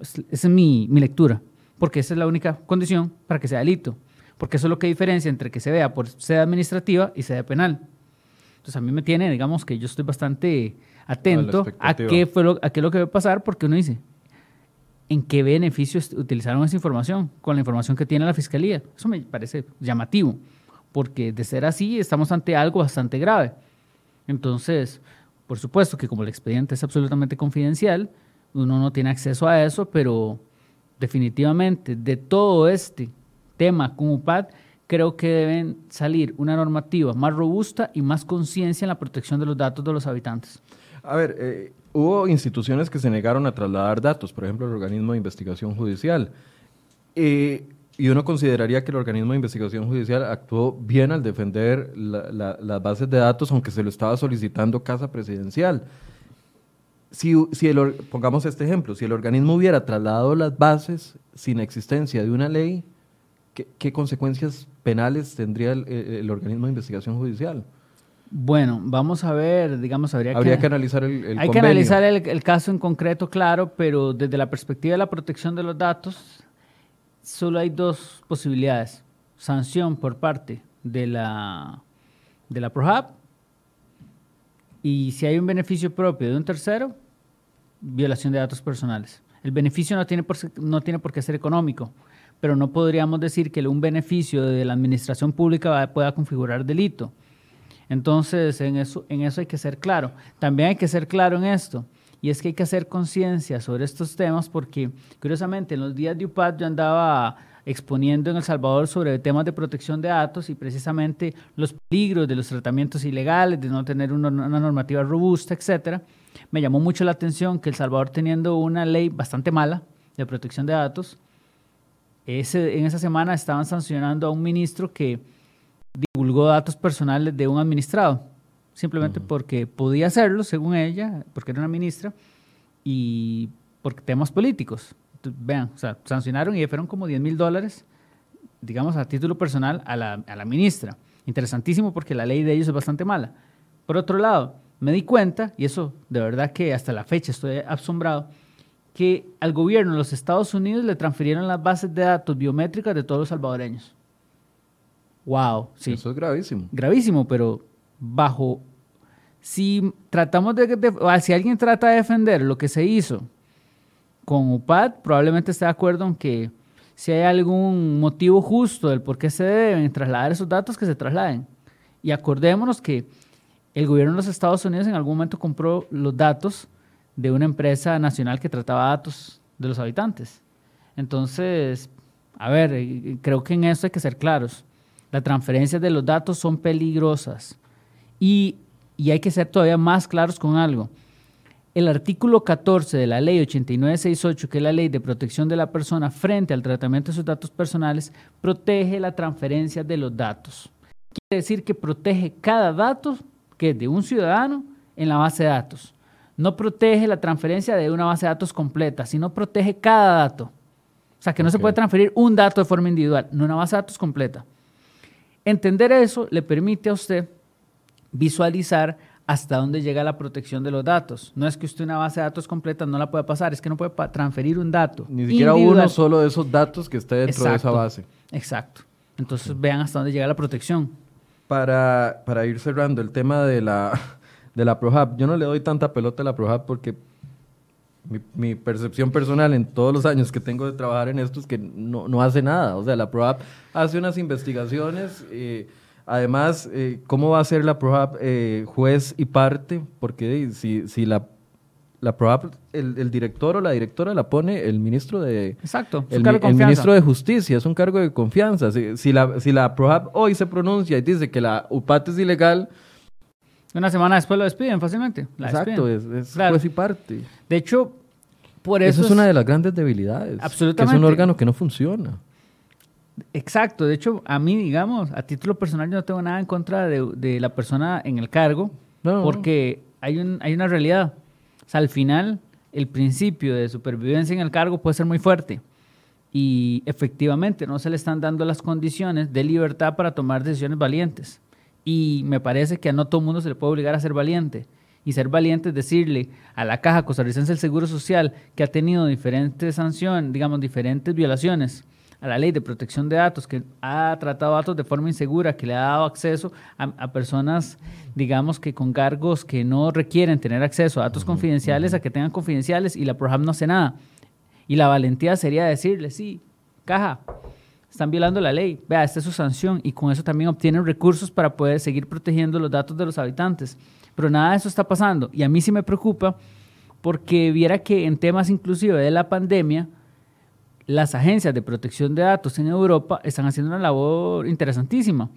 Esa es mi, mi lectura, porque esa es la única condición para que sea delito, porque eso es lo que diferencia entre que se vea por sede administrativa y sede penal. Entonces, a mí me tiene, digamos, que yo estoy bastante atento a, a qué fue lo, a qué es lo que va a pasar, porque uno dice, ¿en qué beneficios utilizaron esa información con la información que tiene la Fiscalía? Eso me parece llamativo, porque de ser así, estamos ante algo bastante grave. Entonces, por supuesto que como el expediente es absolutamente confidencial, uno no tiene acceso a eso, pero definitivamente de todo este tema con U P A D, creo que deben salir una normativa más robusta y más conciencia en la protección de los datos de los habitantes. A ver, eh, hubo instituciones que se negaron a trasladar datos, por ejemplo, el Organismo de Investigación Judicial. Eh, y uno consideraría que el Organismo de Investigación Judicial actuó bien al defender la, la, las bases de datos, aunque se lo estaba solicitando Casa Presidencial. Si, si el, pongamos este ejemplo, si el organismo hubiera trasladado las bases sin existencia de una ley, ¿qué, qué consecuencias penales tendría el, el Organismo de Investigación Judicial? Bueno, vamos a ver, digamos, habría, habría que, que analizar el, el Hay convenio. que analizar el, el caso en concreto, claro, pero desde la perspectiva de la protección de los datos, solo hay dos posibilidades. Sanción por parte de la, de la Prodhab, y si hay un beneficio propio de un tercero, violación de datos personales. El beneficio no tiene por, no tiene por qué ser económico, pero no podríamos decir que un beneficio de la administración pública va, pueda configurar delito. Entonces, en eso, en eso hay que ser claro. También hay que ser claro en esto, y es que hay que hacer conciencia sobre estos temas porque, curiosamente, en los días de U P A D yo andaba exponiendo en El Salvador sobre temas de protección de datos y precisamente los peligros de los tratamientos ilegales, de no tener una, una normativa robusta, etcétera. Me llamó mucho la atención que El Salvador, teniendo una ley bastante mala de protección de datos, ese, en esa semana estaban sancionando a un ministro que divulgó datos personales de un administrado, simplemente uh-huh. porque podía hacerlo, según ella, porque era una ministra, y por temas políticos. Vean, o sea, sancionaron y fueron como diez mil dólares, digamos, a título personal a la, a la ministra. Interesantísimo porque la ley de ellos es bastante mala. Por otro lado, me di cuenta, y eso de verdad que hasta la fecha estoy asombrado, que al gobierno de los Estados Unidos le transfirieron las bases de datos biométricas de todos los salvadoreños. Wow, sí. Eso es gravísimo. Gravísimo, pero bajo, si tratamos de, de si alguien trata de defender lo que se hizo con U P A D, probablemente esté de acuerdo en que si hay algún motivo justo del por qué se deben trasladar esos datos, que se trasladen. Y acordémonos que el gobierno de los Estados Unidos en algún momento compró los datos de una empresa nacional que trataba datos de los habitantes. Entonces, a ver, creo que en eso hay que ser claros. Las transferencias de los datos son peligrosas y, y hay que ser todavía más claros con algo. El artículo catorce de la Ley ochenta y nueve sesenta y ocho, que es la Ley de Protección de la Persona frente al tratamiento de sus datos personales, protege la transferencia de los datos. Quiere decir que protege cada dato que es de un ciudadano en la base de datos. No protege la transferencia de una base de datos completa, sino protege cada dato. O sea, que no okay. se puede transferir un dato de forma individual, no una base de datos completa. Entender eso le permite a usted visualizar hasta dónde llega la protección de los datos. No es que usted una base de datos completa no la pueda pasar, es que no puede pa- transferir un dato. Ni siquiera uno solo de esos datos que está dentro exacto, de esa base. Exacto. Entonces okay. vean hasta dónde llega la protección. Para, para ir cerrando el tema de la, de la Prodhab, yo no le doy tanta pelota a la Prodhab porque mi, mi percepción personal en todos los años que tengo de trabajar en esto es que no, no hace nada. O sea, la Prodhab hace unas investigaciones. Eh, además, eh, ¿cómo va a ser la Prodhab eh, juez y parte? Porque si, si la, la Prodhab, el, el director o la directora la pone el ministro de, Exacto, el, cargo de el ministro de Justicia, es un cargo de confianza. Si, si la, si la Prodhab hoy se pronuncia y dice que la U P A T es ilegal, una semana después lo despiden fácilmente. La Exacto, despiden. es, es claro. juez y parte. De hecho, por eso... Eso es, es una de las grandes debilidades. Absolutamente. Que es un órgano que no funciona. Exacto. De hecho, a mí, digamos, a título personal yo no tengo nada en contra de, de la persona en el cargo, no, porque hay, un, hay una realidad. O sea, al final, el principio de supervivencia en el cargo puede ser muy fuerte. Y efectivamente, no se le están dando las condiciones de libertad para tomar decisiones valientes. Y me parece que a no todo mundo se le puede obligar a ser valiente. Y ser valiente es decirle a la Caja Costarricense del Seguro Social, que ha tenido diferentes sanciones, digamos, diferentes violaciones a la Ley de Protección de Datos, que ha tratado datos de forma insegura, que le ha dado acceso a, a personas, digamos, que con cargos que no requieren tener acceso a datos uh-huh, confidenciales, uh-huh. a que tengan confidenciales, y la Prodhab no hace nada. Y la valentía sería decirle, sí, Caja, están violando la ley, vea, esta es su sanción, y con eso también obtienen recursos para poder seguir protegiendo los datos de los habitantes. Pero nada de eso está pasando, y a mí sí me preocupa, porque viera que en temas inclusive de la pandemia, las agencias de protección de datos en Europa están haciendo una labor interesantísima.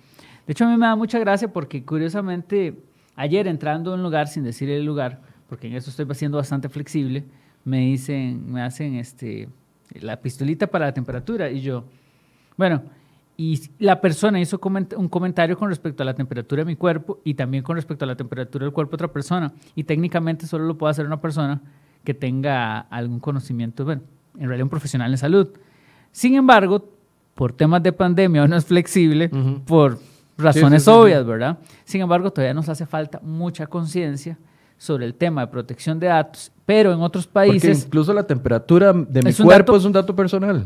De hecho, a mí me da mucha gracia porque, curiosamente, ayer entrando a un lugar, sin decir el lugar, porque en eso estoy siendo bastante flexible, me dicen, me hacen este, la pistolita para la temperatura, y yo... Bueno, y la persona hizo coment- un comentario con respecto a la temperatura de mi cuerpo y también con respecto a la temperatura del cuerpo de otra persona. Y técnicamente solo lo puede hacer una persona que tenga algún conocimiento, bueno, en realidad un profesional en salud. Sin embargo, por temas de pandemia uno es flexible, uh-huh, por razones sí, sí, obvias, sí, sí. ¿verdad? Sin embargo, todavía nos hace falta mucha conciencia sobre el tema de protección de datos, pero en otros países... Porque incluso la temperatura de mi cuerpo dato, es un dato personal.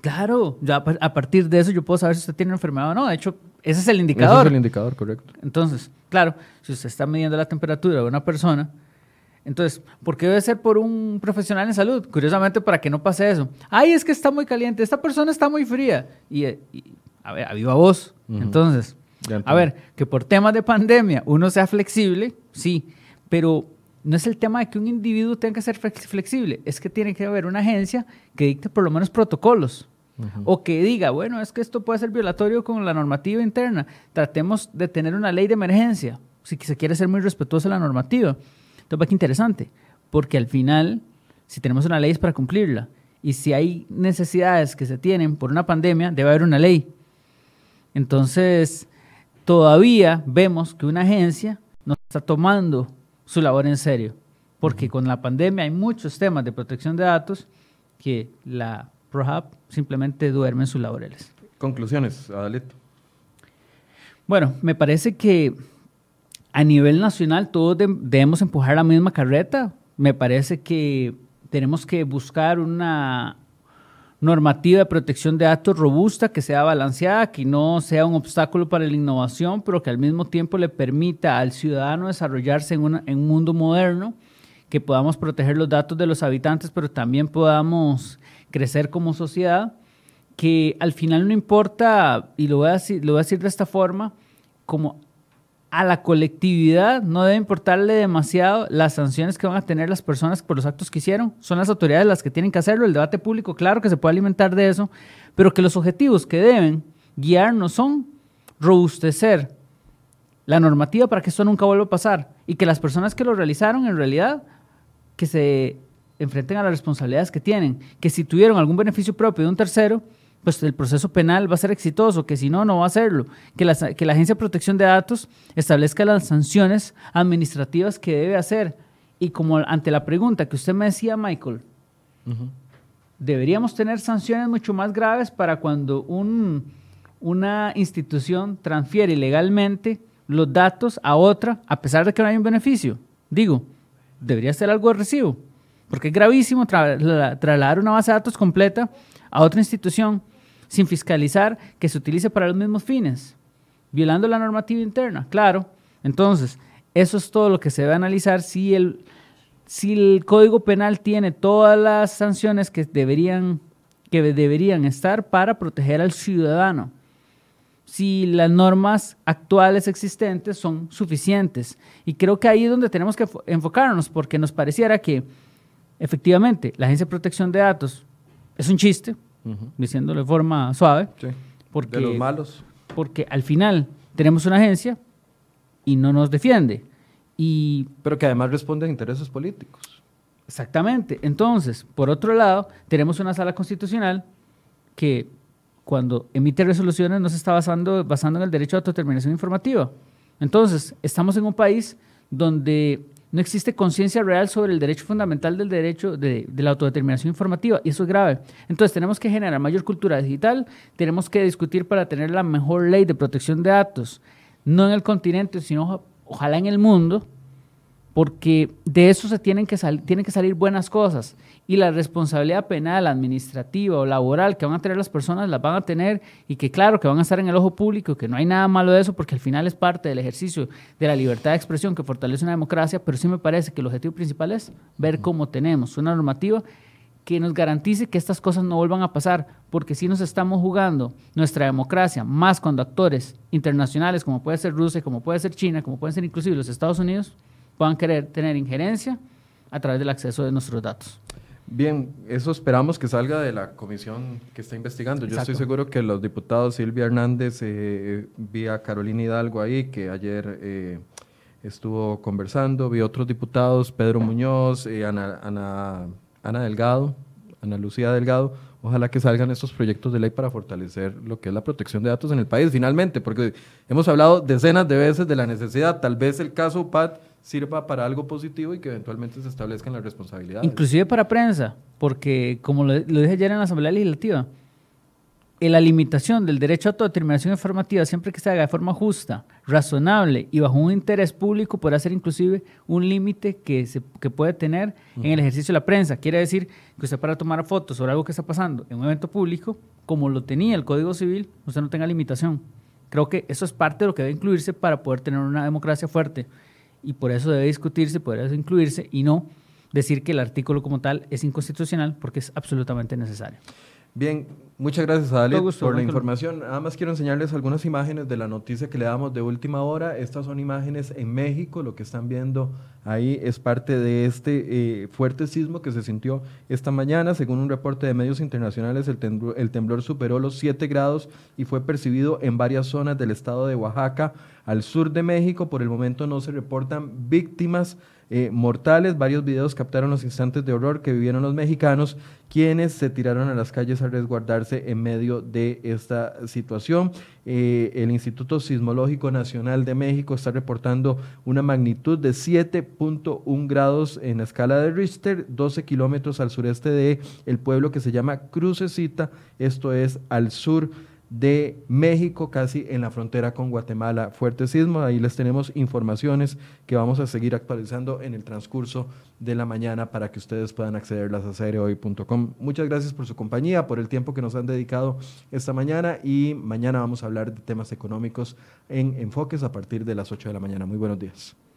Claro, ya a partir de eso yo puedo saber si usted tiene una enfermedad o no. De hecho, ese es el indicador. Ese es el indicador, correcto. Entonces, claro, si usted está midiendo la temperatura de una persona, entonces, ¿por qué debe ser por un profesional en salud? Curiosamente, para que no pase eso. Ay, es que está muy caliente, esta persona está muy fría. Y, y a ver, a viva voz. Uh-huh. Entonces, a ver, que por temas de pandemia uno sea flexible, sí, pero... No es el tema de que un individuo tenga que ser flexible, es que tiene que haber una agencia que dicte por lo menos protocolos, uh-huh, o que diga, bueno, es que esto puede ser violatorio con la normativa interna, tratemos de tener una ley de emergencia, si se quiere ser muy respetuoso de la normativa. Entonces, va que interesante, porque al final, si tenemos una ley es para cumplirla, y si hay necesidades que se tienen por una pandemia, debe haber una ley. Entonces, todavía vemos que una agencia no está tomando su labor en serio, porque con la pandemia hay muchos temas de protección de datos que la Prodhab simplemente duerme en sus laureles. Conclusiones, Adalid. Bueno, me parece que a nivel nacional todos debemos empujar la misma carreta. Me parece que tenemos que buscar una normativa de protección de datos robusta, que sea balanceada, que no sea un obstáculo para la innovación, pero que al mismo tiempo le permita al ciudadano desarrollarse en, una, en un mundo moderno, que podamos proteger los datos de los habitantes, pero también podamos crecer como sociedad, que al final no importa, y lo voy a decir, lo voy a decir de esta forma, como a la colectividad no debe importarle demasiado las sanciones que van a tener las personas por los actos que hicieron. Son las autoridades las que tienen que hacerlo. El debate público, claro que se puede alimentar de eso, pero que los objetivos que deben guiarnos son robustecer la normativa para que esto nunca vuelva a pasar y que las personas que lo realizaron en realidad que se enfrenten a las responsabilidades que tienen, que si tuvieron algún beneficio propio de un tercero, pues el proceso penal va a ser exitoso, que si no, no va a serlo. Que la, que la Agencia de Protección de Datos establezca las sanciones administrativas que debe hacer. Y como ante la pregunta que usted me decía, Michael, uh-huh, deberíamos tener sanciones mucho más graves para cuando un, una institución transfiere ilegalmente los datos a otra, a pesar de que no hay un beneficio. Digo, debería ser algo de recibo, porque es gravísimo tra- tra- trasladar una base de datos completa a otra institución sin fiscalizar que se utilice para los mismos fines, violando la normativa interna, claro. Entonces, eso es todo lo que se debe analizar. Si el, si el Código Penal tiene todas las sanciones que deberían, que deberían estar para proteger al ciudadano, si las normas actuales existentes son suficientes. Y creo que ahí es donde tenemos que enfocarnos, porque nos pareciera que, efectivamente, la Agencia de Protección de Datos es un chiste, uh-huh, diciéndolo de forma suave, sí, porque, de los malos. Porque al final tenemos una agencia y no nos defiende. Y, pero que además responde a intereses políticos. Exactamente. Entonces, por otro lado, tenemos una sala constitucional que cuando emite resoluciones no se está basando, basando en el derecho a autodeterminación informativa. Entonces, estamos en un país donde... no existe conciencia real sobre el derecho fundamental del derecho de, de la autodeterminación informativa, y eso es grave. Entonces, tenemos que generar mayor cultura digital, tenemos que discutir para tener la mejor ley de protección de datos, no en el continente, sino ojalá en el mundo, porque de eso se tienen que, sal, tienen que salir buenas cosas, y la responsabilidad penal, administrativa o laboral que van a tener las personas, las van a tener, y que claro, que van a estar en el ojo público, que no hay nada malo de eso, porque al final es parte del ejercicio de la libertad de expresión que fortalece una democracia, pero sí me parece que el objetivo principal es ver cómo tenemos una normativa que nos garantice que estas cosas no vuelvan a pasar, porque si nos estamos jugando nuestra democracia, más cuando actores internacionales como puede ser Rusia, como puede ser China, como pueden ser inclusive los Estados Unidos, puedan querer tener injerencia a través del acceso de nuestros datos. Bien, eso esperamos que salga de la comisión que está investigando. Exacto. Yo estoy seguro que los diputados Silvia Hernández, eh, vi a Carolina Hidalgo ahí, que ayer eh, estuvo conversando, vi otros diputados, Pedro Muñoz, eh, Ana, Ana, Ana Delgado, Ana Lucía Delgado. Ojalá que salgan estos proyectos de ley para fortalecer lo que es la protección de datos en el país, finalmente, porque hemos hablado decenas de veces de la necesidad. Tal vez el caso U P A D sirva para algo positivo y que eventualmente se establezcan las responsabilidades. Inclusive para prensa, porque como lo, lo dije ayer en la Asamblea Legislativa, en la limitación del derecho a autodeterminación informativa, siempre que se haga de forma justa, razonable y bajo un interés público, podrá ser inclusive un límite que, se, que puede tener uh-huh. en el ejercicio de la prensa. Quiere decir que usted para tomar fotos sobre algo que está pasando en un evento público, como lo tenía el Código Civil, usted no tenga limitación. Creo que eso es parte de lo que debe incluirse para poder tener una democracia fuerte. Y por eso debe discutirse, por eso incluirse, y no decir que el artículo como tal es inconstitucional, porque es absolutamente necesario. Bien, muchas gracias a Adalid por la información. Nada más quiero enseñarles algunas imágenes de la noticia que le damos de última hora. Estas son imágenes en México. Lo que están viendo ahí es parte de este eh, fuerte sismo que se sintió esta mañana. Según un reporte de medios internacionales, el temblor, el temblor superó los siete grados y fue percibido en varias zonas del estado de Oaxaca, al sur de México. Por el momento no se reportan víctimas Eh, mortales. Varios videos captaron los instantes de horror que vivieron los mexicanos, quienes se tiraron a las calles a resguardarse en medio de esta situación. Eh, el Instituto Sismológico Nacional de México está reportando una magnitud de siete punto uno grados en la escala de Richter, doce kilómetros al sureste de el pueblo que se llama Crucecita, esto es al sur de México, casi en la frontera con Guatemala. Fuerte sismo, ahí les tenemos informaciones que vamos a seguir actualizando en el transcurso de la mañana para que ustedes puedan accederlas a C R Hoy punto com. Muchas gracias por su compañía, por el tiempo que nos han dedicado esta mañana, y mañana vamos a hablar de temas económicos en Enfoques a partir de las ocho de la mañana. Muy buenos días.